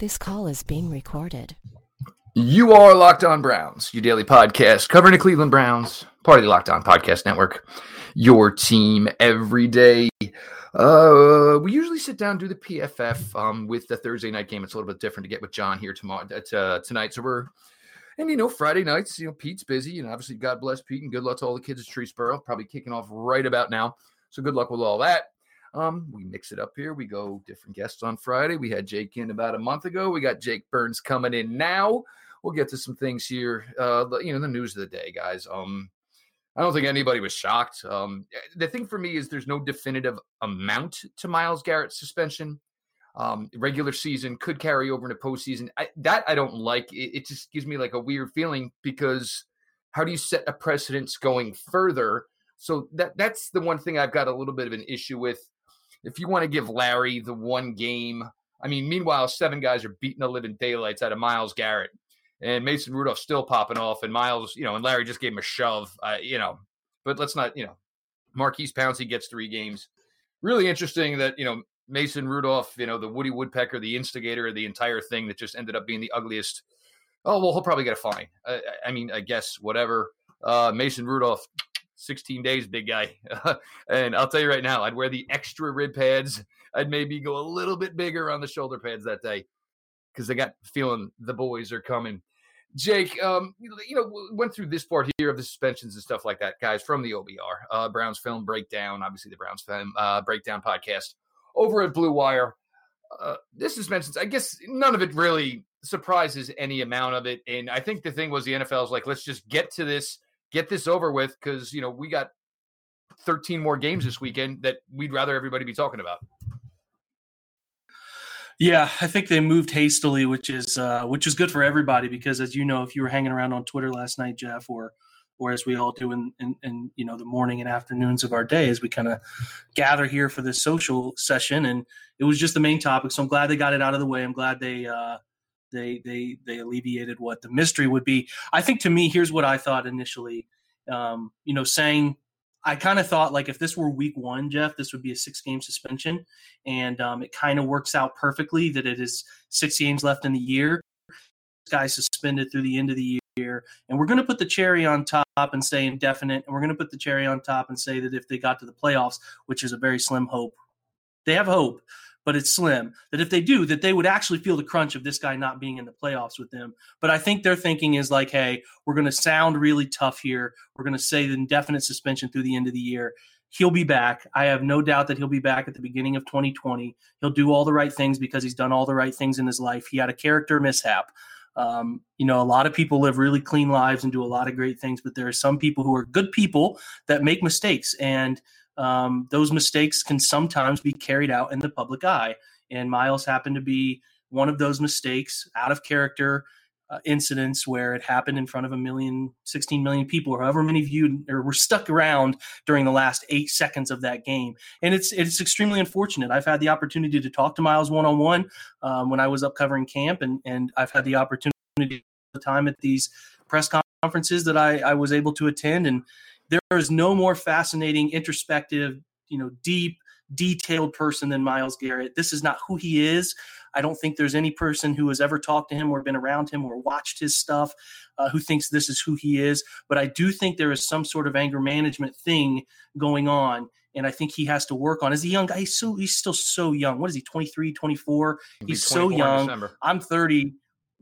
This call is being recorded. You are Locked On Browns, your daily podcast covering the Cleveland Browns, part of the Locked On Podcast Network, your team every day. We usually sit down and do the PFF with the Thursday night game. It's a little bit different to get with John here tonight. So we're, and you know, Friday nights, you know, Pete's busy, and obviously God bless Pete and good luck to all the kids at Treesboro, probably kicking off right about now. So good luck with all that. We mix it up here. We go different guests on Friday. We had Jake in about a month ago. We got Jake Burns coming in now. We'll get to some things here. The news of the day, guys. I don't think anybody was shocked. The thing for me is there's no definitive amount to Myles Garrett's suspension. Regular season could carry over into postseason. I don't like. It just gives me like a weird feeling because how do you set a precedence going further? So that's the one thing I've got a little bit of an issue with. If you want to give Larry the one game, I mean, meanwhile, seven guys are beating the living daylights out of Myles Garrett, and Mason Rudolph still popping off, and Myles, you know, and Larry just gave him a shove, but let's not, Maurkice Pouncey gets 3 games. Really interesting that, Mason Rudolph, the Woody Woodpecker, the instigator of the entire thing that just ended up being the ugliest. Oh, well, he'll probably get a fine. I guess whatever. Mason Rudolph, 16 days, big guy. And I'll tell you right now, I'd wear the extra rib pads. I'd maybe go a little bit bigger on the shoulder pads that day because I got the feeling the boys are coming. Jake, went through this part here of the suspensions and stuff like that, guys, from the OBR, Browns Film Breakdown, obviously the Browns Film Breakdown podcast over at Blue Wire. This suspensions, I guess none of it really surprises any amount of it. And I think the thing was the NFL's like, let's just get to this. Get this over with because, we got 13 more games this weekend that we'd rather everybody be talking about. Yeah, I think they moved hastily, which is good for everybody because, as you know, if you were hanging around on Twitter last night, Jeff, or as we all do in the morning and afternoons of our day as we kind of gather here for this social session, and it was just the main topic. So I'm glad they got it out of the way. I'm glad they alleviated what the mystery would be. I think to me, here's what I thought initially, I kind of thought like if this were week one, Jeff, this would be a 6-game suspension. And it kind of works out perfectly that it is 6 games left in the year. This guy suspended through the end of the year. And we're going to put the cherry on top and say indefinite. And we're going to put the cherry on top and say that if they got to the playoffs, which is a very slim hope, they have hope. But it's slim that if they do, that they would actually feel the crunch of this guy not being in the playoffs with them. But I think their thinking is like, hey, we're going to sound really tough here. We're going to say the indefinite suspension through the end of the year. He'll be back. I have no doubt that he'll be back at the beginning of 2020. He'll do all the right things because he's done all the right things in his life. He had a character mishap. A lot of people live really clean lives and do a lot of great things, but there are some people who are good people that make mistakes. And those mistakes can sometimes be carried out in the public eye. And Myles happened to be one of those mistakes, out of character incidents where it happened in front of 16 million people, or however many viewed or were stuck around during the last 8 seconds of that game. And it's extremely unfortunate. I've had the opportunity to talk to Myles one-on-one when I was up covering camp, and I've had the opportunity the time at these press conferences that I was able to attend. And there is no more fascinating, introspective, deep, detailed person than Myles Garrett. This is not who he is. I don't think there's any person who has ever talked to him or been around him or watched his stuff who thinks this is who he is. But I do think there is some sort of anger management thing going on. And I think he has to work on. Is he young guy? He's still so young. What is he, 23, 24? He's so young. I'm 30.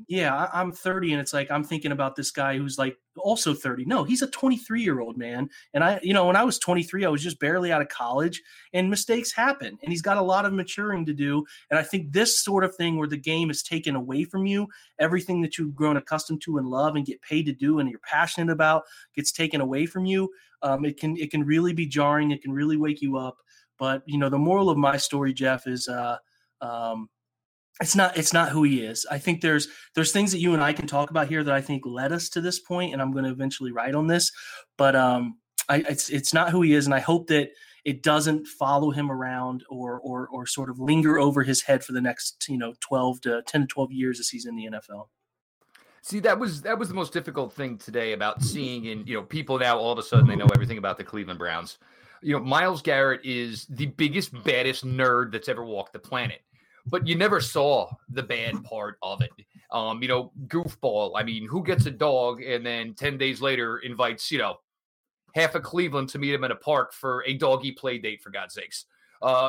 Yeah, I'm 30, and it's like I'm thinking about this guy who's like also 30. No, he's a 23-year-old man. And I, when I was 23, I was just barely out of college, and mistakes happen. And he's got a lot of maturing to do. And I think this sort of thing where the game is taken away from you, everything that you've grown accustomed to and love and get paid to do and you're passionate about gets taken away from you. It can really be jarring. It can really wake you up. But the moral of my story, Jeff, is It's not who he is. I think there's things that you and I can talk about here that I think led us to this point, and I'm going to eventually write on this. But it's not who he is, and I hope that it doesn't follow him around or sort of linger over his head for the next 10 to 12 years as he's in the NFL. See, that was the most difficult thing today about seeing in people now all of a sudden they know everything about the Cleveland Browns. Myles Garrett is the biggest, baddest nerd that's ever walked the planet. but you never saw the bad part of it. You know, goofball. I mean, who gets a dog and then 10 days later invites, you know, half of Cleveland to meet him in a park for a doggy play date, for God's sakes.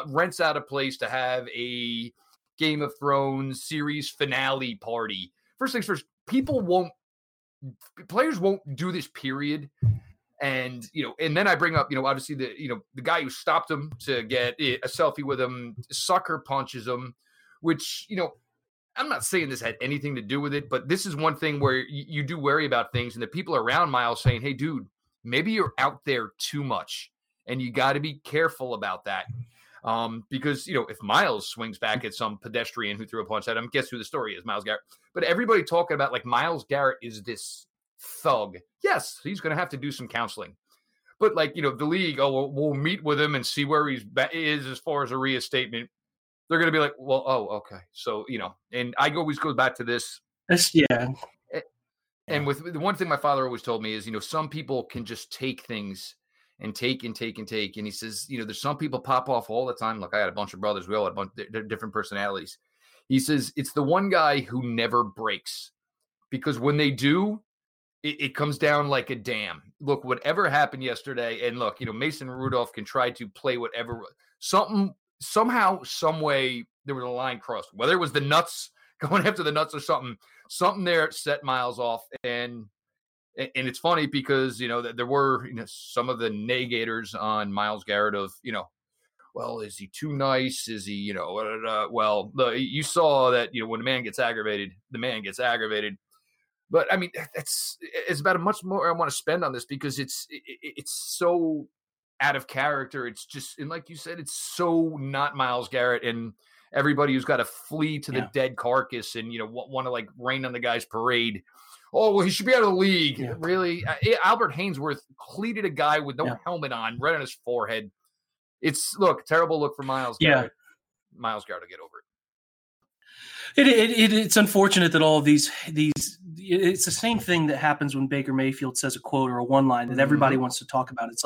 Rents out a place to have a Game of Thrones series finale party. First things first, players won't do this, period. And, you know, and then I bring up, you know, obviously the guy who stopped him to get a selfie with him, sucker punches him, which, you know, I'm not saying this had anything to do with it, but this is one thing where you do worry about things, and the people around Myles saying, hey, dude, maybe you're out there too much and you got to be careful about that. Because, you know, if Myles swings back at some pedestrian who threw a punch at him, guess who the story is? Myles Garrett. But everybody talking about, like, Myles Garrett is this thug. Yes, he's going to have to do some counseling. But, like, you know, the league, oh, we'll meet with him and see where he is as far as a reinstatement. They're going to be like, well, oh, okay. So, you know, and I always go back to this. Yeah. And with the one thing my father always told me is, you know, some people can just take things and take. And he says, you know, there's some people pop off all the time. Look, I had a bunch of brothers. We all had a bunch of different personalities. He says, it's the one guy who never breaks, because when they do, it comes down like a dam. Look, whatever happened yesterday, and look, you know, Mason Rudolph can try to play whatever, something, somehow, some way, there was a line crossed. Whether it was the nuts, going after the nuts or something there set Myles off. And it's funny because, you know, there were, you know, some of the negators on Myles Garrett of, you know, well, is he too nice? Is he, you know, well, you saw that, you know, when a man gets aggravated, the man gets aggravated. But, I mean, it's about much more I want to spend on this, because it's so out of character. It's just, and like you said, it's so not Myles Garrett, and everybody who's got to flee to the dead carcass and, you know, want to, like, rain on the guy's parade. Oh, well, he should be out of the league. Yeah. Really? Albert Haynesworth cleated a guy with no helmet on, right on his forehead. It's, look, terrible look for Myles Garrett. Myles Garrett will get over it. It's unfortunate that all of these – it's the same thing that happens when Baker Mayfield says a quote or a one-line that everybody wants to talk about. It's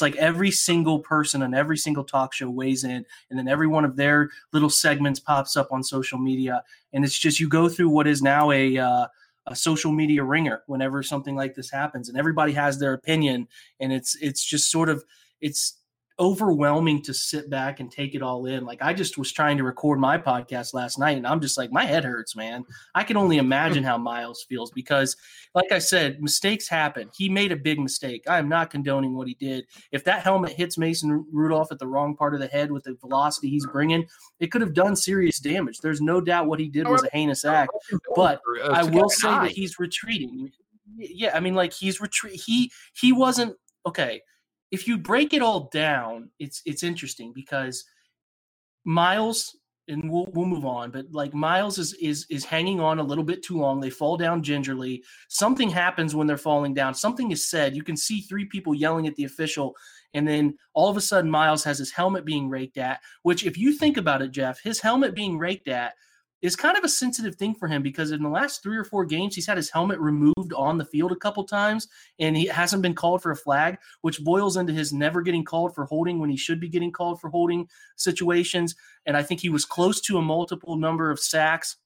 like every single person on every single talk show weighs in, and then every one of their little segments pops up on social media. And it's just, you go through what is now a social media ringer whenever something like this happens, and everybody has their opinion, and it's just sort of, it's overwhelming to sit back and take it all in. Like, I just was trying to record my podcast last night, and I'm just like, my head hurts, man. I can only imagine how Myles feels, because like I said, mistakes happen. He made a big mistake. I am not condoning what he did. If that helmet hits Mason Rudolph at the wrong part of the head with the velocity he's bringing, it could have done serious damage. There's no doubt what he did was a heinous act, but I will say that he's retreating. Yeah. I mean, like, he's retreat. He wasn't okay. If you break it all down, it's interesting, because Myles, and we'll move on, but like, Myles is hanging on a little bit too long. They fall down gingerly. Something happens when they're falling down. Something is said. You can see three people yelling at the official, and then all of a sudden Myles has his helmet being raked at, which, if you think about it, Jeff, his helmet being raked at is kind of a sensitive thing for him, because in the last 3 or 4 games, he's had his helmet removed on the field a couple times, and he hasn't been called for a flag, which boils into his never getting called for holding when he should be getting called for holding situations. And I think he was close to a multiple number of sacks.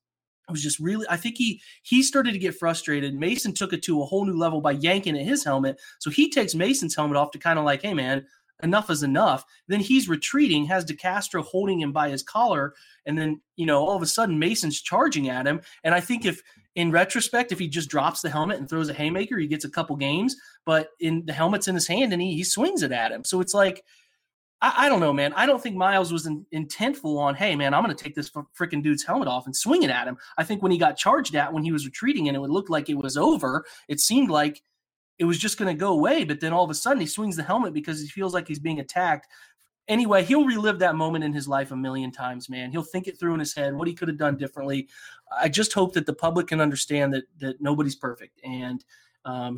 It was just really, I think he started to get frustrated. Mason took it to a whole new level by yanking at his helmet. So he takes Mason's helmet off to kind of like, hey man, enough is enough. Then he's retreating, has DeCastro holding him by his collar. And then, you know, all of a sudden Mason's charging at him. And I think if in retrospect, if he just drops the helmet and throws a haymaker, he gets a couple games, but in the helmet's in his hand and he swings it at him. So it's like, I don't know, man. I don't think Myles was intentful on, hey, man, I'm going to take this freaking dude's helmet off and swing it at him. I think when he got charged at, when he was retreating and it would look like it was over, it seemed like it was just going to go away, but then all of a sudden he swings the helmet because he feels like he's being attacked. Anyway, he'll relive that moment in his life a million times, man. He'll think it through in his head, what he could have done differently. I just hope that the public can understand that nobody's perfect, and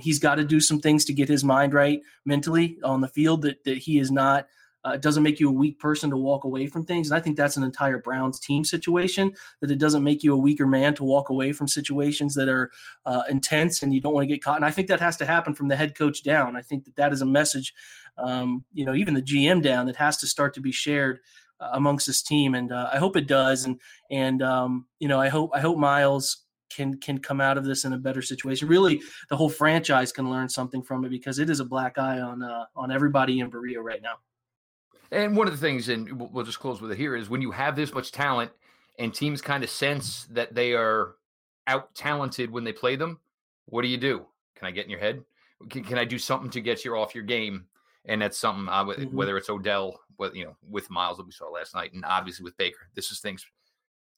he's got to do some things to get his mind right mentally on the field, that he is not – it doesn't make you a weak person to walk away from things. And I think that's an entire Browns team situation, that it doesn't make you a weaker man to walk away from situations that are intense and you don't want to get caught. And I think that has to happen from the head coach down. I think that is a message, you know, even the GM down, that has to start to be shared amongst this team. And I hope it does. And you know, I hope Myles can come out of this in a better situation. Really, the whole franchise can learn something from it, because it is a black eye on everybody in Berea right now. And one of the things, and we'll just close with it here, is when you have this much talent and teams kind of sense that they are out-talented when they play them, what do? Can I get in your head? Can I do something to get you off your game? And that's something, whether it's Odell, with Myles that we saw last night, and obviously with Baker. This is things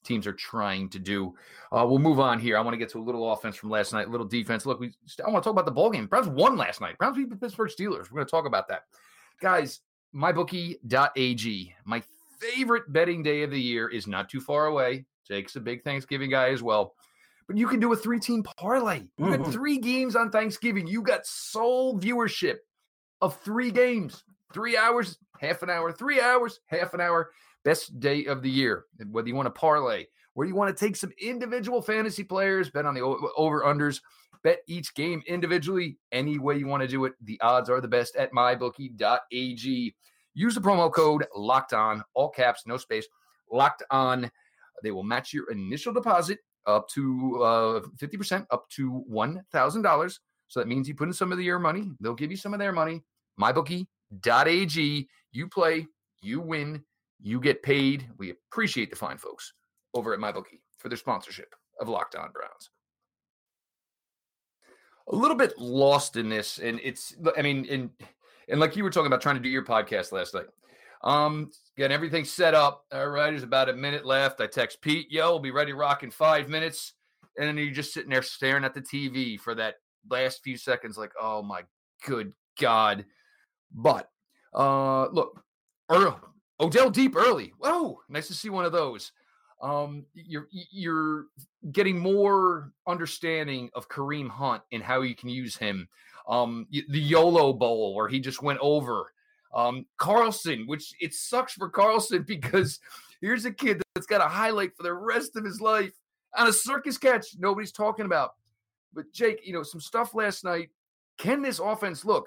teams are trying to do. We'll move on here. I want to get to a little offense from last night, a little defense. Look, I want to talk about the ball game. Browns won last night. Browns beat the Pittsburgh Steelers. We're going to talk about that. Guys, Mybookie.ag, my favorite betting day of the year, is not too far away. Jake's a big Thanksgiving guy as well. But you can do a 3-team parlay. You got 3 games on Thanksgiving. You got sole viewership of 3 games. 3 hours, half an hour. 3 hours, half an hour. Best day of the year. Whether you want to parlay, where you want to take some individual fantasy players, bet on the over-unders, bet each game individually, any way you want to do it. The odds are the best at mybookie.ag. Use the promo code LOCKEDON, all caps, no space, LOCKEDON. They will match your initial deposit up to 50%, up to $1,000. So that means you put in some of your money. They'll give you some of their money. Mybookie.ag. You play, you win, you get paid. We appreciate the fine folks over at MyBookie for their sponsorship of Locked On Browns. A little bit lost in this, and and like you were talking about trying to do your podcast last night. Got everything set up. All right, there's about a minute left. I text Pete, yo, we'll be ready to rock in 5 minutes. And then you're just sitting there staring at the TV for that last few seconds like, oh, my good God. But look, Odell deep early. Whoa, nice to see one of those. You're getting more understanding of Kareem Hunt and how you can use him. The YOLO Bowl, where he just went over. Carlson, which it sucks for Carlson, because here's a kid that's got a highlight for the rest of his life on a circus catch nobody's talking about. But Jake, some stuff last night. Can this offense look?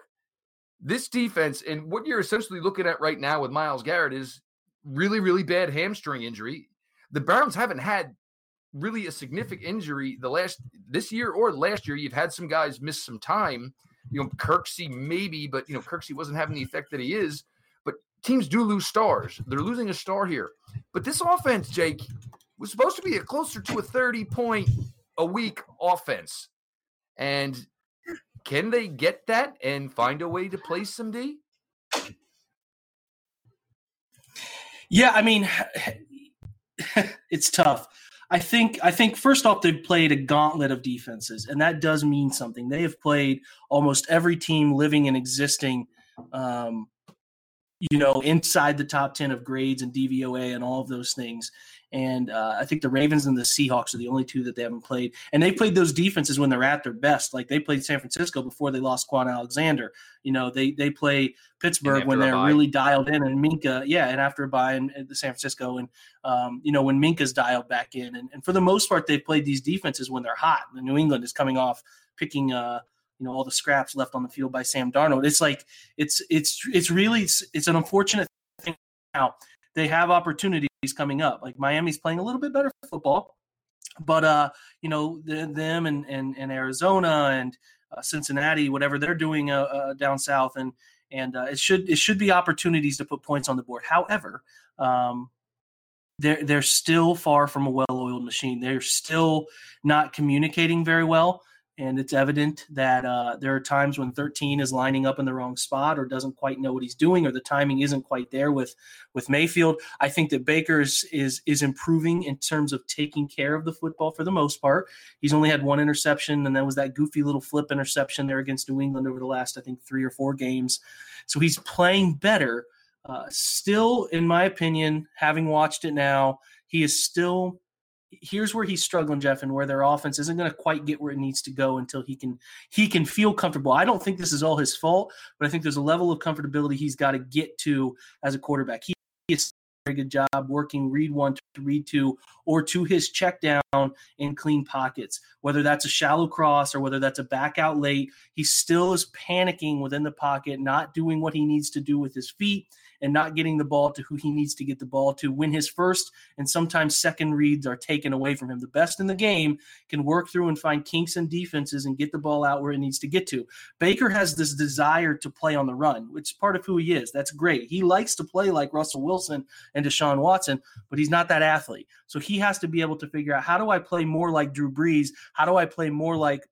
This defense, and what you're essentially looking at right now with Myles Garrett, is really, really bad hamstring injury. The Browns haven't had really a significant injury this year or last year. You've had some guys miss some time. Kirksey maybe, but Kirksey wasn't having the effect that he is. But teams do lose stars. They're losing a star here. But this offense, Jake, was supposed to be closer to a 30-point a week offense. And can they get that and find a way to play some D? Yeah, it's tough. I think first off, they've played a gauntlet of defenses, and that does mean something. They have played almost every team living and existing, inside the top 10 of grades and DVOA and all of those things. And I think the Ravens and the Seahawks are the only two that they haven't played. And they played those defenses when they're at their best. Like, they played San Francisco before they lost Kwon Alexander. They play Pittsburgh when they're really dialed in, and Minkah, and after a bye in San Francisco, and when Minkah's dialed back in. And for the most part, they've played these defenses when they're hot. And New England is coming off picking all the scraps left on the field by Sam Darnold. It's like it's really an unfortunate thing now. They have opportunities coming up. Like, Miami's playing a little bit better football, but them and Arizona and Cincinnati, whatever they're doing down south, and it should be opportunities to put points on the board. However, they're still far from a well-oiled machine. They're still not communicating very well. And it's evident that there are times when 13 is lining up in the wrong spot or doesn't quite know what he's doing, or the timing isn't quite there with Mayfield. I think that Baker is improving in terms of taking care of the football for the most part. He's only had one interception, and that was that goofy little flip interception there against New England over the last, I think, 3 or 4 games. So he's playing better. Still, in my opinion, having watched it now, he is still – here's where he's struggling, Jeff, and where their offense isn't going to quite get where it needs to go until he can feel comfortable. I don't think this is all his fault, but I think there's a level of comfortability he's got to get to as a quarterback. He is doing a very good job working read 1 to read 2 or to his check down down and clean pockets, whether that's a shallow cross or whether that's a back out late. He still is panicking within the pocket, not doing what he needs to do with his feet and not getting the ball to who he needs to get the ball to when his first and sometimes second reads are taken away from him. The best in the game can work through and find kinks in defenses and get the ball out where it needs to get to. Baker has this desire to play on the run, which is part of who he is. That's great. He likes to play like Russell Wilson and Deshaun Watson, but he's not that athlete. So he has to be able to figure out, how do I play more like Drew Brees? How do I play more like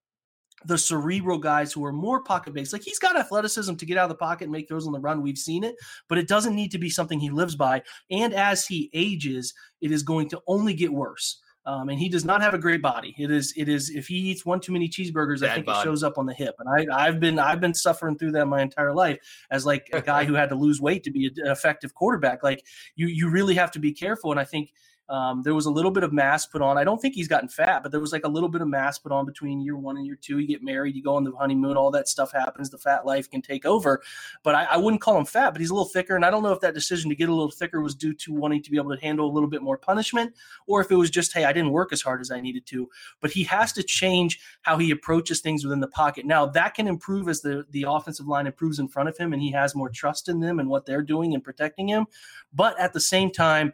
the cerebral guys who are more pocket-based? Like, he's got athleticism to get out of the pocket and make throws on the run. We've seen it, but it doesn't need to be something he lives by. And as he ages, it is going to only get worse. And he does not have a great body. It is. If he eats one too many cheeseburgers, bad, I think, body. It shows up on the hip. And I've been suffering through that my entire life as like a guy who had to lose weight to be an effective quarterback. Like, you really have to be careful. And I think there was a little bit of mass put on. I don't think he's gotten fat, but there was like a little bit of mass put on between year one and year two. You get married, you go on the honeymoon, all that stuff happens. The fat life can take over, but I wouldn't call him fat, but he's a little thicker. And I don't know if that decision to get a little thicker was due to wanting to be able to handle a little bit more punishment, or if it was just, hey, I didn't work as hard as I needed to. But he has to change how he approaches things within the pocket. Now that can improve as the offensive line improves in front of him and he has more trust in them and what they're doing and protecting him. But at the same time,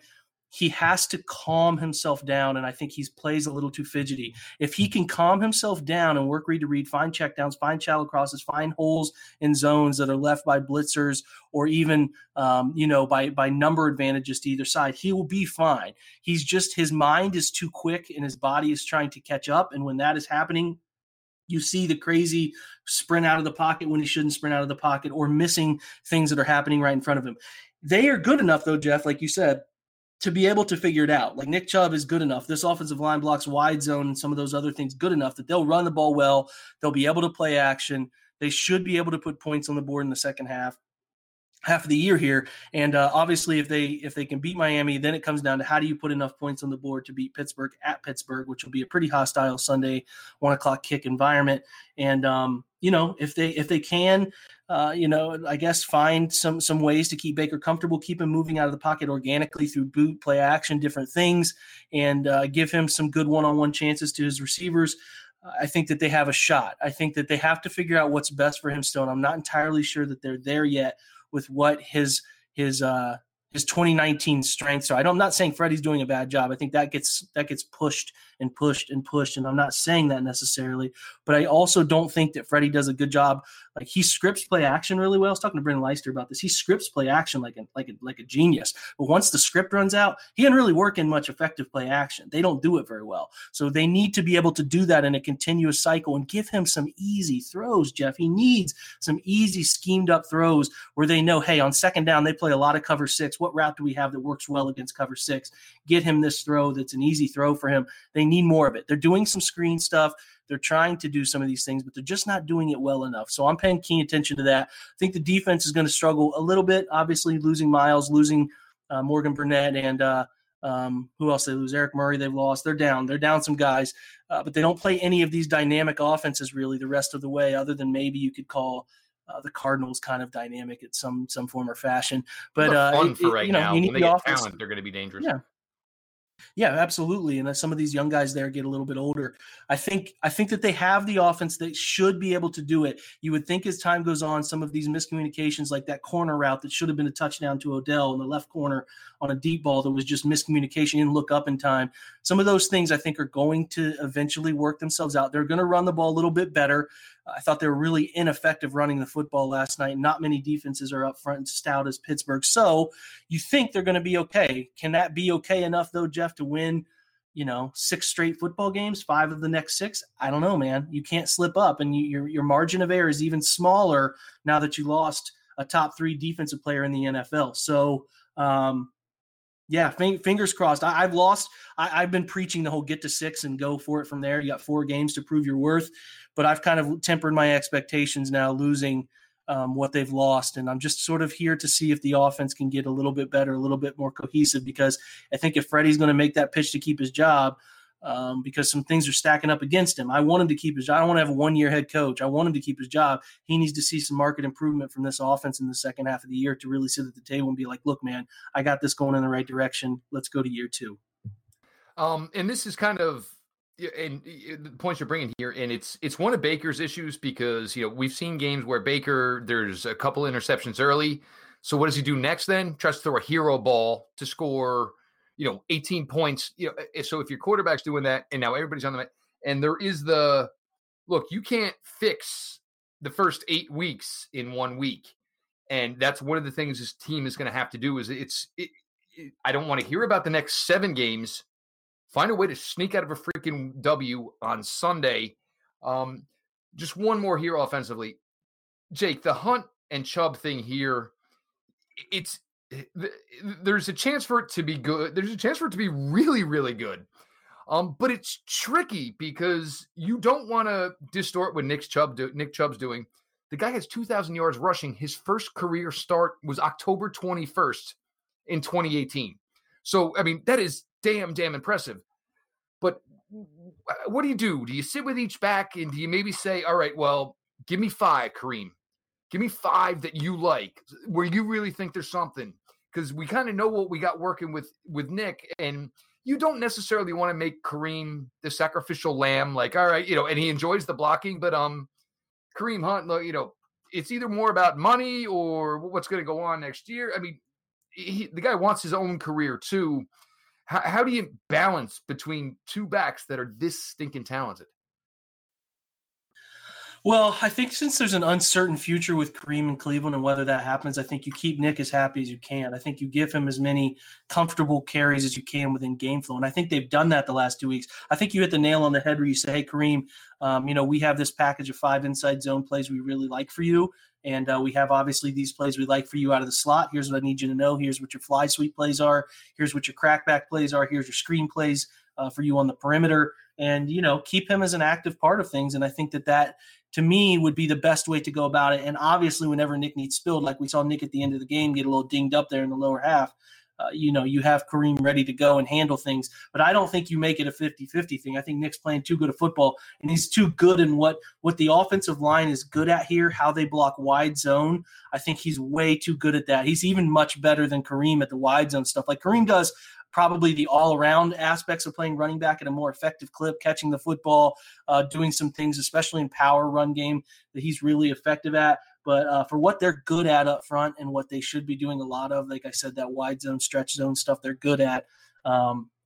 he has to calm himself down, and I think he plays a little too fidgety. If he can calm himself down and work read to read, find checkdowns, find shallow crosses, find holes in zones that are left by blitzers or even by number advantages to either side, he will be fine. He's just, his mind is too quick and his body is trying to catch up, and when that is happening, you see the crazy sprint out of the pocket when he shouldn't sprint out of the pocket, or missing things that are happening right in front of him. They are good enough, though, Jeff, like you said, to be able to figure it out. Like, Nick Chubb is good enough. This offensive line blocks wide zone and some of those other things good enough that they'll run the ball well. They'll be able to play action. They should be able to put points on the board in the second half of the year here. And obviously if they can beat Miami, then it comes down to, how do you put enough points on the board to beat Pittsburgh at Pittsburgh, which will be a pretty hostile Sunday 1:00 kick environment. And if they can, I guess find some ways to keep Baker comfortable, keep him moving out of the pocket organically through boot, play action, different things, and give him some good one-on-one chances to his receivers, I think that they have a shot. I think that they have to figure out what's best for him still, and I'm not entirely sure that they're there yet with what his 2019 strengths are. I'm not saying Freddie's doing a bad job. I think that gets pushed and pushed and pushed, and I'm not saying that necessarily, but I also don't think that Freddie does a good job. Like, he scripts play action really well. I was talking to Brendan Leister about this. He scripts play action like a genius, but once the script runs out, he didn't really work in much effective play action. They don't do it very well. So they need to be able to do that in a continuous cycle and give him some easy throws, Jeff. He needs some easy schemed up throws where they know, hey, on second down, they play a lot of cover six. What route do we have that works well against cover six? Get him this throw that's an easy throw for him. They need more of it. They're doing some screen stuff. They're trying to do some of these things, but they're just not doing it well enough. So I'm paying keen attention to that. I think the defense is going to struggle a little bit. Obviously, losing Myles, losing Morgan Burnett, and who else they lose? Eric Murray they've lost. They're down some guys, but they don't play any of these dynamic offenses really the rest of the way, other than maybe you could call the Cardinals kind of dynamic at some form or fashion. But now, when they get talent, they're going to be dangerous. Yeah, absolutely. And as some of these young guys there get a little bit older, I think that they have the offense that should be able to do it. You would think as time goes on, some of these miscommunications, like that corner route that should have been a touchdown to Odell in the left corner on a deep ball that was just miscommunication, didn't look up in time. Some of those things I think are going to eventually work themselves out. They're going to run the ball a little bit better. I thought they were really ineffective running the football last night. Not many defenses are up front and stout as Pittsburgh. So you think they're going to be okay. Can that be okay enough, though, Jeff, to win, 6 straight football games, 5 of the next 6? I don't know, man. You can't slip up, and your margin of error is even smaller now that you lost a top 3 defensive player in the NFL. So, yeah, fingers crossed. I've been preaching the whole get to 6 and go for it from there. You got 4 games to prove your worth, but I've kind of tempered my expectations now, losing what they've lost. And I'm just sort of here to see if the offense can get a little bit better, a little bit more cohesive, because I think if Freddie's going to make that pitch to keep his job, because some things are stacking up against him. I want him to keep his job. I don't want to have a one-year head coach. I want him to keep his job. He needs to see some market improvement from this offense in the second half of the year to really sit at the table and be like, look, man, I got this going in the right direction. Let's go to year 2. And this is kind of the points you're bringing here, and it's one of Baker's issues because, you know, we've seen games where Baker, there's a couple interceptions early. So what does he do next then? Tries to throw a hero ball to score, you know, 18 points. You know, so if your quarterback's doing that and now everybody's on the – and there is the – look, you can't fix the first 8 weeks in 1 week. And that's one of the things this team is going to have to do is I don't want to hear about the next 7 games. Find a way to sneak out of a freaking W on Sunday. Just one more here offensively. Jake, the Hunt and Chubb thing here, there's a chance for it to be good. There's a chance for it to be really, really good. But it's tricky because you don't want to distort what Nick Chubb's doing. The guy has 2,000 yards rushing. His first career start was October 21st in 2018. So, I mean, that is damn impressive. But what do you do? Do you sit with each back and do you maybe say, all right, well, give me 5, Kareem. Give me 5 that you like, where you really think there's something. Because we kind of know what we got working with Nick, and you don't necessarily want to make Kareem the sacrificial lamb. Like, all right, you know, and he enjoys the blocking, but Kareem Hunt, you know, it's either more about money or what's going to go on next year. I mean, the guy wants his own career too. How do you balance between two backs that are this stinking talented? Well, I think since there's an uncertain future with Kareem in Cleveland and whether that happens, I think you keep Nick as happy as you can. I think you give him as many comfortable carries as you can within game flow. And I think they've done that the last 2 weeks. I think you hit the nail on the head where you say, hey, Kareem, you know, we have this package of 5 inside zone plays we really like for you. And we have obviously these plays we like for you out of the slot. Here's what I need you to know. Here's what your fly sweep plays are. Here's what your crackback plays are. Here's your screen plays for you on the perimeter. And, you know, keep him as an active part of things. And I think that to me, would be the best way to go about it. And obviously, whenever Nick needs spilled, like we saw Nick at the end of the game get a little dinged up there in the lower half, you know, you have Kareem ready to go and handle things. But I don't think you make it a 50-50 thing. I think Nick's playing too good a football, and he's too good in what the offensive line is good at here, how they block wide zone. I think he's way too good at that. He's even much better than Kareem at the wide zone stuff. Like Kareem does probably the all-around aspects of playing running back at a more effective clip, catching the football, doing some things, especially in power run game, that he's really effective at. But for what they're good at up front and what they should be doing a lot of, like I said, that wide zone, stretch zone stuff they're good at,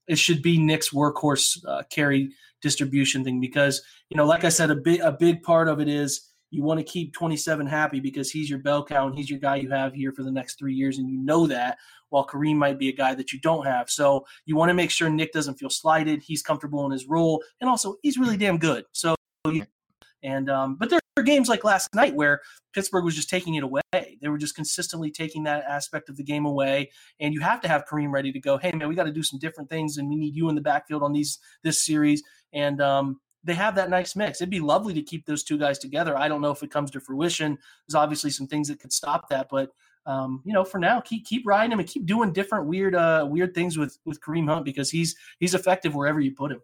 it should be Nick's workhorse carry distribution thing because, you know, like I said, a big part of it is you want to keep 27 happy because he's your bell cow and he's your guy you have here for the next 3 years, and you know that, while Kareem might be a guy that you don't have. So you want to make sure Nick doesn't feel slighted. He's comfortable in his role, and also he's really damn good. So, and but there are games like last night where Pittsburgh was just taking it away. They were just consistently taking that aspect of the game away, and you have to have Kareem ready to go. Hey, man, we got to do some different things, and we need you in the backfield on this series, and they have that nice mix. It'd be lovely to keep those two guys together. I don't know if it comes to fruition. There's obviously some things that could stop that, but you know, for now, keep riding him and keep doing different weird things with Kareem Hunt because he's effective wherever you put him.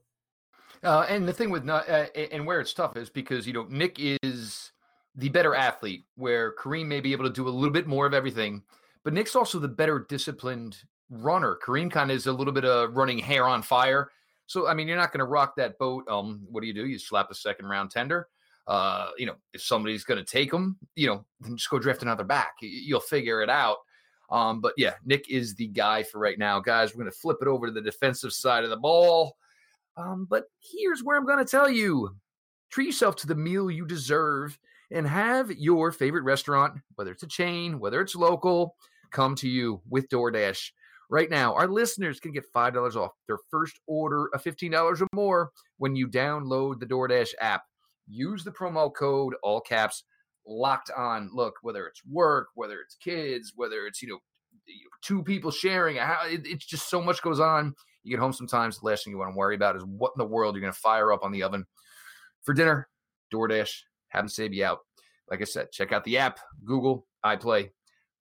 And the thing with and where it's tough is because, you know, Nick is the better athlete, where Kareem may be able to do a little bit more of everything, but Nick's also the better disciplined runner. Kareem kind of is a little bit of running hair on fire. So, I mean, you're not going to rock that boat. What do? You slap a second-round tender. You know, if somebody's going to take them, you know, then just go draft another back. You'll figure it out. But, yeah, Nick is the guy for right now. Guys, we're going to flip it over to the defensive side of the ball. But here's where I'm going to tell you. Treat yourself to the meal you deserve and have your favorite restaurant, whether it's a chain, whether it's local, come to you with DoorDash. Right now, our listeners can get $5 off their first order of $15 or more when you download the DoorDash app. Use the promo code, all caps, locked on. Look, whether it's work, whether it's kids, whether it's, you know, 2 people sharing, it's just so much goes on. You get home sometimes, the last thing you want to worry about is what in the world you're going to fire up on the oven for dinner. DoorDash, have them save you out. Like I said, check out the app, Google, iPlay.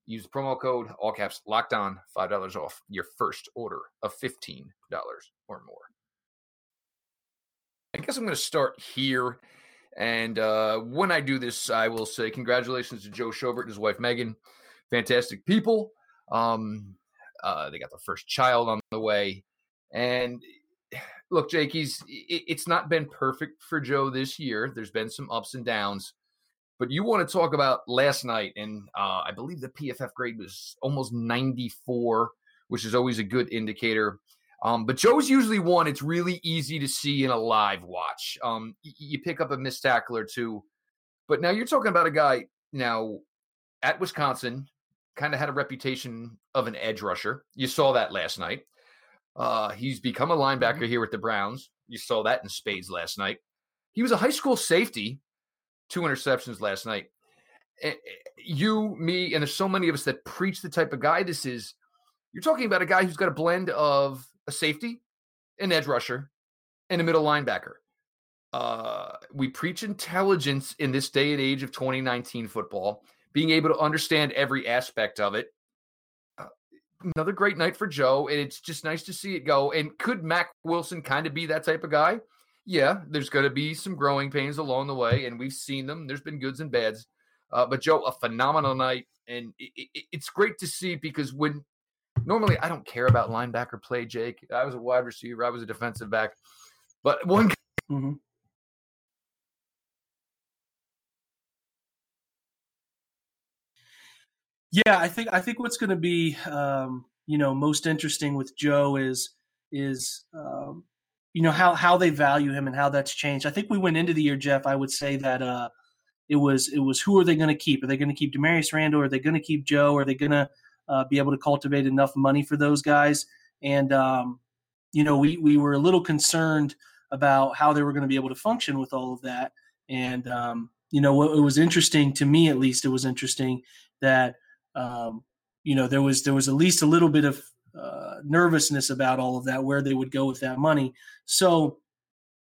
Use the promo code, all caps, locked on, $5 off your first order of $15 or more. I guess I'm going to start here. And when I do this, I will say congratulations to Joe Schobert and his wife, Megan. Fantastic people. They got their first child on the way. And look, Jake, it's not been perfect for Joe this year. There's been some ups and downs. But you want to talk about last night, and I believe the PFF grade was almost 94, which is always a good indicator. But Joe's usually one it's really easy to see in a live watch. You pick up a missed tackle or two. But now you're talking about a guy now at Wisconsin, kind of had a reputation of an edge rusher. You saw that last night. He's become a linebacker here with the Browns. You saw that in spades last night. He was a high school safety. 2 interceptions last night. You, me, and there's so many of us that preach the type of guy this is. You're talking about a guy who's got a blend of a safety, an edge rusher, and a middle linebacker. We preach intelligence in this day and age of 2019 football, being able to understand every aspect of it. Another great night for Joe, and it's just nice to see it go. And could Mac Wilson kind of be that type of guy? Yeah, there's going to be some growing pains along the way, and we've seen them. There's been goods and bads. But, Joe, a phenomenal night, and it's great to see because when normally I don't care about linebacker play, Jake. I was a wide receiver. I was a defensive back. But one mm-hmm. Yeah, I think what's going to be, most interesting with Joe is how they value him and how that's changed. I think we went into the year, Jeff, I would say that it was who are they going to keep? Are they going to keep Damarious Randall? Are they going to keep Joe? Are they going to be able to cultivate enough money for those guys? And, we were a little concerned about how they were going to be able to function with all of that. And, it was interesting to me, at least it was interesting that, there was at least a little bit of nervousness about all of that, where they would go with that money. So,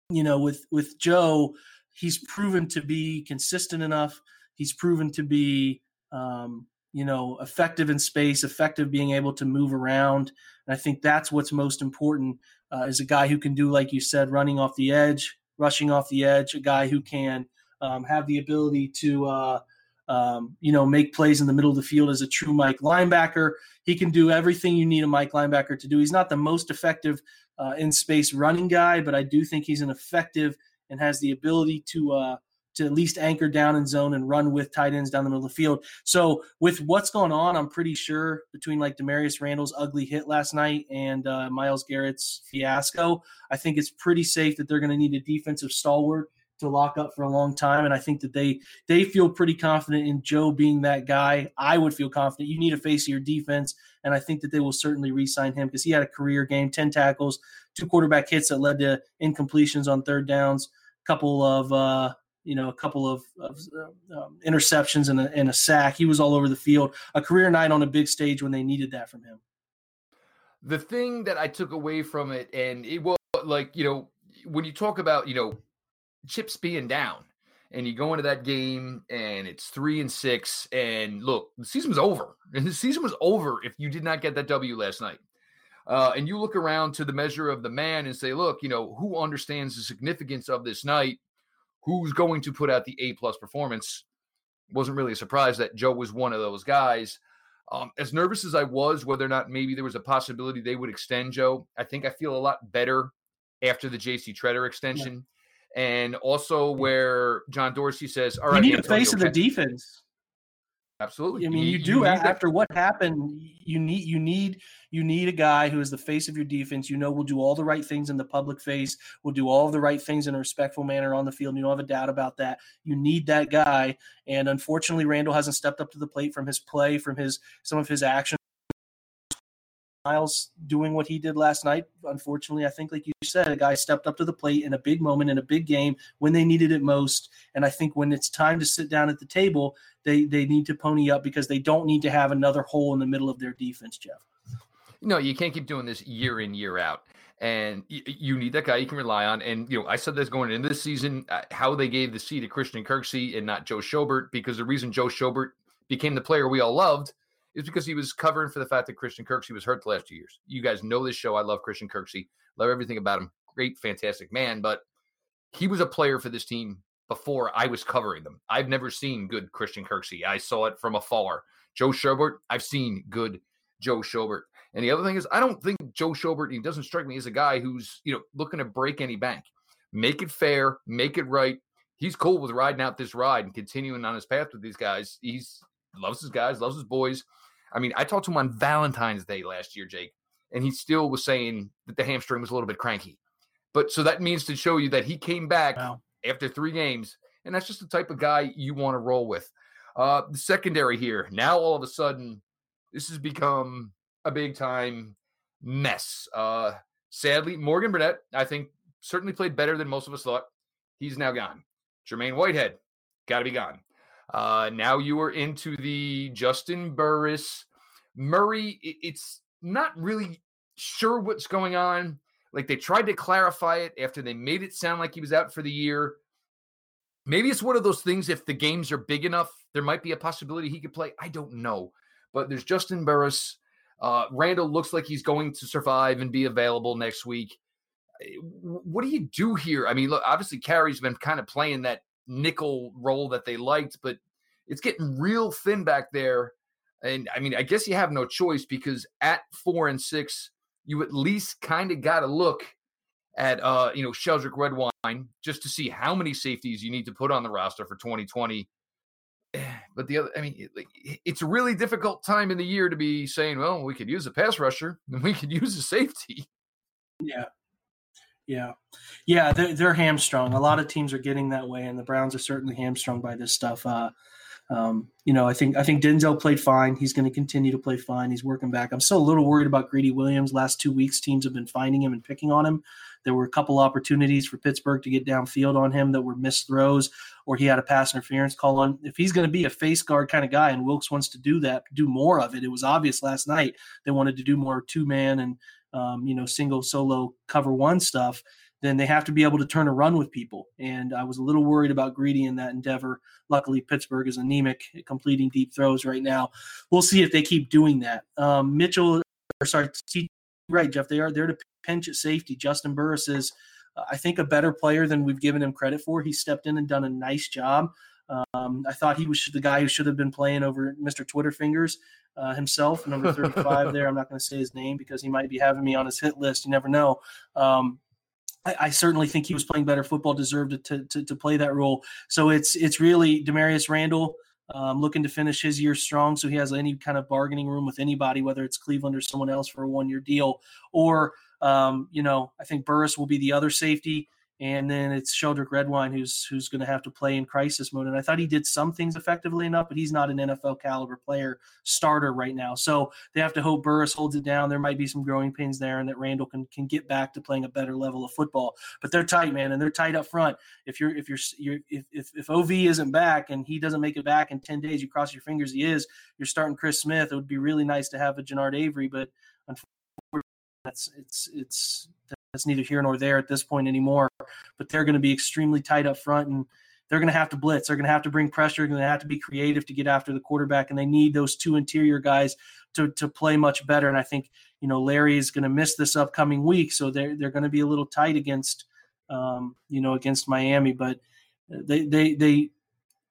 with Joe, he's proven to be consistent enough. He's proven to be, effective in space, effective being able to move around. And I think that's what's most important is a guy who can do, like you said, running off the edge, rushing off the edge, a guy who can have the ability to, make plays in the middle of the field as a true Mike linebacker. He can do everything you need a Mike linebacker to do. He's not the most effective in space running guy, but I do think he's an effective and has the ability to at least anchor down in zone and run with tight ends down the middle of the field. So with what's going on, I'm pretty sure between like Damarious Randall's ugly hit last night and Myles Garrett's fiasco, I think it's pretty safe that they're going to need a defensive stalwart to lock up for a long time. And I think that they feel pretty confident in Joe being that guy. I would feel confident. You need a face of your defense. And I think that they will certainly re-sign him because he had a career game, 10 tackles, 2 quarterback hits that led to incompletions on third downs, a couple of interceptions and a sack. He was all over the field, a career night on a big stage when they needed that from him. The thing that I took away from it, and it was like, when you talk about, chips being down and you go into that game and it's 3-6 and look, the season was over if you did not get that W last night. And you look around to the measure of the man and say, look, who understands the significance of this night? Who's going to put out the A+ performance? Wasn't really a surprise that Joe was one of those guys. As nervous as I was, whether or not maybe there was a possibility they would extend Joe. I think I feel a lot better after the JC Treader extension. Yeah. And also where John Dorsey says, all right, you need Antonio, a face of the defense. Absolutely. I mean, you do after what happened, you need a guy who is the face of your defense. Will do all the right things in the public face, will do all the right things in a respectful manner on the field. You don't have a doubt about that. You need that guy. And unfortunately, Randall hasn't stepped up to the plate from his play, from some of his actions. Myles doing what he did last night. Unfortunately, I think, like you said, a guy stepped up to the plate in a big moment, in a big game, when they needed it most. And I think when it's time to sit down at the table, they need to pony up because they don't need to have another hole in the middle of their defense, Jeff. No, you can't keep doing this year in, year out. And you need that guy you can rely on. And, I said this going into this season, how they gave the C to Christian Kirksey and not Joe Schobert, because the reason Joe Schobert became the player we all loved is because he was covering for the fact that Christian Kirksey was hurt the last 2 years. You guys know this show. I love Christian Kirksey. Love everything about him. Great, fantastic man. But he was a player for this team before I was covering them. I've never seen good Christian Kirksey. I saw it from afar. Joe Schobert, I've seen good Joe Schobert. And the other thing is, I don't think Joe Schobert, he doesn't strike me as a guy who's, you know, looking to break any bank. Make it fair, make it right. He's cool with riding out this ride and continuing on his path with these guys. He's loves his guys, loves his boys. I mean, I talked to him on Valentine's Day last year, Jake, and he still was saying that the hamstring was a little bit cranky. But so that means to show you that he came back after three games, and that's just the type of guy you want to roll with. The secondary here, now all of a sudden, this has become a big-time mess. Sadly, Morgan Burnett, I think, certainly played better than most of us thought. He's now gone. Jermaine Whitehead, got to be gone. Now you are into the Justin Burris. Murray, it's not really sure what's going on. Like, they tried to clarify it after they made it sound like he was out for the year. Maybe it's one of those things, if the games are big enough, there might be a possibility he could play. I don't know. But there's Justin Burris. Randall looks like he's going to survive and be available next week. What do you do here? I mean, look, obviously Carey's been kind of playing that nickel role that they liked, but it's getting real thin back there. And I mean, I guess you have no choice, because at 4-6, you at least kind of got to look at, you know, Sheldrick Redwine, just to see how many safeties you need to put on the roster for 2020. But the other, I mean, it's a really difficult time in the year to be saying, well, we could use a pass rusher and we could use a safety. Yeah. They're hamstrung. A lot of teams are getting that way, and the Browns are certainly hamstrung by this stuff. You know, I think Denzel played fine. He's going to continue to play fine. He's working back. I'm still a little worried about Greedy Williams. Last 2 weeks, teams have been finding him and picking on him. There were a couple opportunities for Pittsburgh to get downfield on him that were missed throws, or he had a pass interference call on. If he's going to be a face guard kind of guy, and Wilkes wants to do that, do more of it. It was obvious last night they wanted to do more two-man and, you know, single solo cover one stuff. Then they have to be able to turn a run with people. And I was a little worried about Greedy in that endeavor. Luckily, Pittsburgh is anemic at completing deep throws right now. We'll see if they keep doing that. Right, Jeff, they are there to pinch at safety. Justin Burris is, I think, a better player than we've given him credit for. He stepped in and done a nice job. I thought he was the guy who should have been playing over Mr. Twitter Fingers himself, number 35 there. I'm not going to say his name because he might be having me on his hit list. You never know. I certainly think he was playing better football, deserved to play that role. So it's really Damarious Randall looking to finish his year strong, so he has any kind of bargaining room with anybody, whether it's Cleveland or someone else for a one-year deal. Or, you know, I think Burris will be the other safety, and then it's Sheldrick Redwine who's going to have to play in crisis mode. And I thought he did some things effectively enough, but he's not an NFL-caliber player starter right now. So they have to hope Burris holds it down. There might be some growing pains there, and that Randall can get back to playing a better level of football. But they're tight, man, and they're tight up front. If OV isn't back and he doesn't make it back in 10 days, you cross your fingers he is, you're starting Chris Smith. It would be really nice to have a Jannard Avery, but unfortunately that's neither here nor there at this point anymore. But they're going to be extremely tight up front, and they're going to have to blitz. They're going to have to bring pressure. They're going to have to be creative to get after the quarterback, and they need those two interior guys to play much better. And I think, you know, Larry is going to miss this upcoming week, so they're going to be a little tight against, you know, against Miami. But You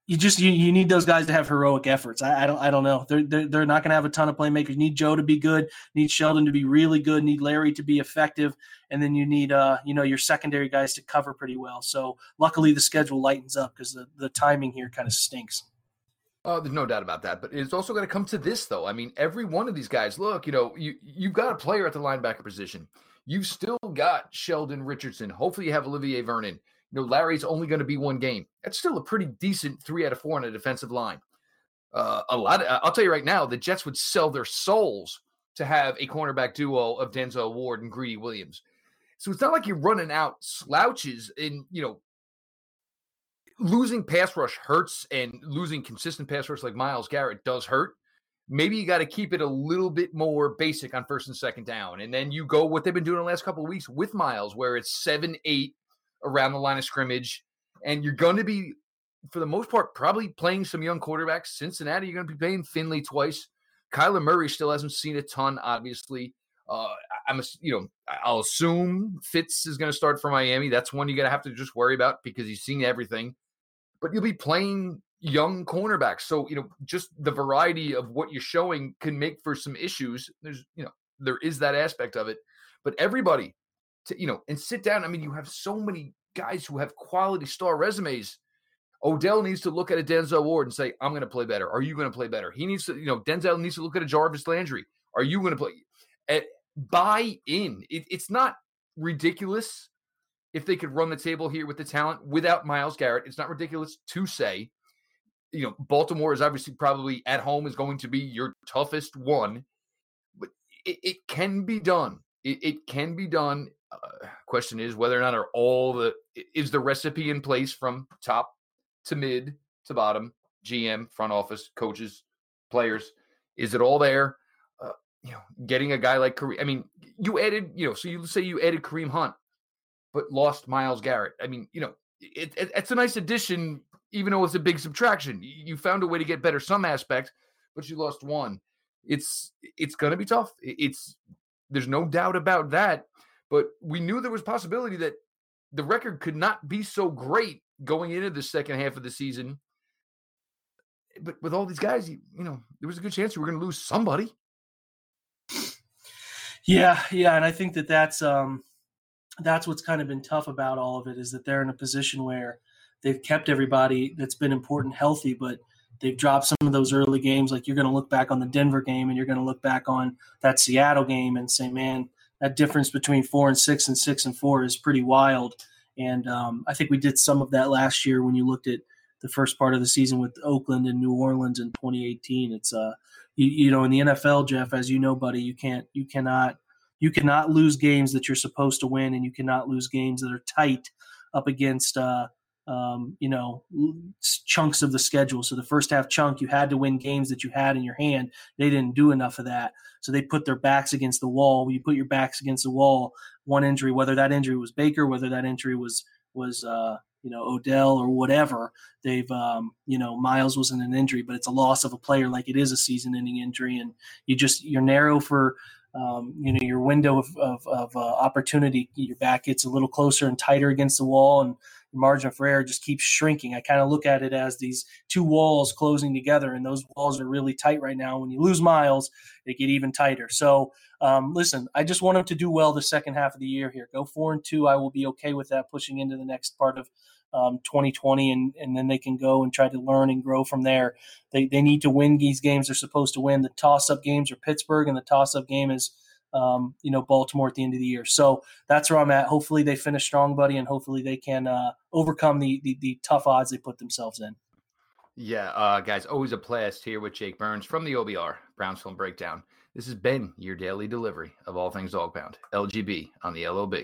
need those guys to have heroic efforts. I don't know. They're not going to have a ton of playmakers. You need Joe to be good. You need Sheldon to be really good. You need Larry to be effective, and then you need you know, your secondary guys to cover pretty well. So luckily the schedule lightens up because the timing here kind of stinks. There's no doubt about that. But it's also going to come to this though. I mean, every one of these guys. Look, you know, you've got a player at the linebacker position. You've still got Sheldon Richardson. Hopefully you have Olivier Vernon. You know, Larry's only going to be one game. That's still a pretty decent 3 out of 4 on a defensive line. I'll tell you right now, the Jets would sell their souls to have a cornerback duo of Denzel Ward and Greedy Williams. So it's not like you're running out slouches, and, you know, losing pass rush hurts, and losing consistent pass rush like Myles Garrett does hurt. Maybe you got to keep it a little bit more basic on 1st and 2nd down. And then you go what they've been doing the last couple of weeks with Myles, where it's 7-8, around the line of scrimmage, and you're going to be, for the most part, probably playing some young quarterbacks. Cincinnati, you're going to be playing Finley twice. Kyler Murray still hasn't seen a ton, obviously. I'll assume Fitz is going to start for Miami. That's one you're going to have to just worry about because he's seen everything. But you'll be playing young cornerbacks, so, you know, just the variety of what you're showing can make for some issues. There's, you know, there is that aspect of it. But everybody, and sit down. I mean, you have so many guys who have quality star resumes. Odell needs to look at a Denzel Ward and say, I'm going to play better. Are you going to play better? He needs to, Denzel needs to look at a Jarvis Landry. Are you going to play? Buy in. It's not ridiculous if they could run the table here with the talent without Myles Garrett. It's not ridiculous to say, Baltimore is obviously probably at home is going to be your toughest one, but it can be done. It can be done. Question is whether or not is the recipe in place from top to mid to bottom, GM, front office, coaches, players. Is it all there? Getting a guy like Kareem. I mean, you added, so you say you added Kareem Hunt, but lost Myles Garrett. I mean, it's a nice addition, even though it's a big subtraction. You found a way to get better some aspects, but you lost one. It's going to be tough. There's no doubt about that. But we knew there was possibility that the record could not be so great going into the second half of the season. But with all these guys, there was a good chance you were going to lose somebody. Yeah, and I think that's what's kind of been tough about all of it is that they're in a position where they've kept everybody that's been important healthy, but they've dropped some of those early games. Like you're going to look back on the Denver game and you're going to look back on that Seattle game and say, man, that difference between 4-6 and 6-4 is pretty wild. And I think we did some of that last year when you looked at the first part of the season with Oakland and New Orleans in 2018. It's in the NFL, Jeff, as you know, buddy, you cannot lose games that you're supposed to win, and you cannot lose games that are tight up against, chunks of the schedule. So the first half chunk, you had to win games that you had in your hand. They didn't do enough of that. So they put their backs against the wall. You put your backs against the wall, one injury, whether that injury was Baker, whether that injury was Odell or whatever. They've, Myles wasn't an injury, but it's a loss of a player like it is a season-ending injury, and you're narrow for, your window of opportunity. Your back gets a little closer and tighter against the wall, and the margin for error just keeps shrinking. I kind of look at it as these two walls closing together, and those walls are really tight right now. When you lose Myles, they get even tighter. So, listen, I just want them to do well the second half of the year here. Go 4-2. I will be okay with that pushing into the next part of 2020, and then they can go and try to learn and grow from there. They need to win these games they're supposed to win. The toss-up games are Pittsburgh, and the toss-up game is Baltimore at the end of the year. So that's where I'm at. Hopefully they finish strong, buddy, and hopefully they can overcome the tough odds they put themselves in. Yeah, guys, always a blast here with Jake Burns from the OBR, Browns Film Breakdown. This has been your daily delivery of all things dog pound, LGB on the LOB.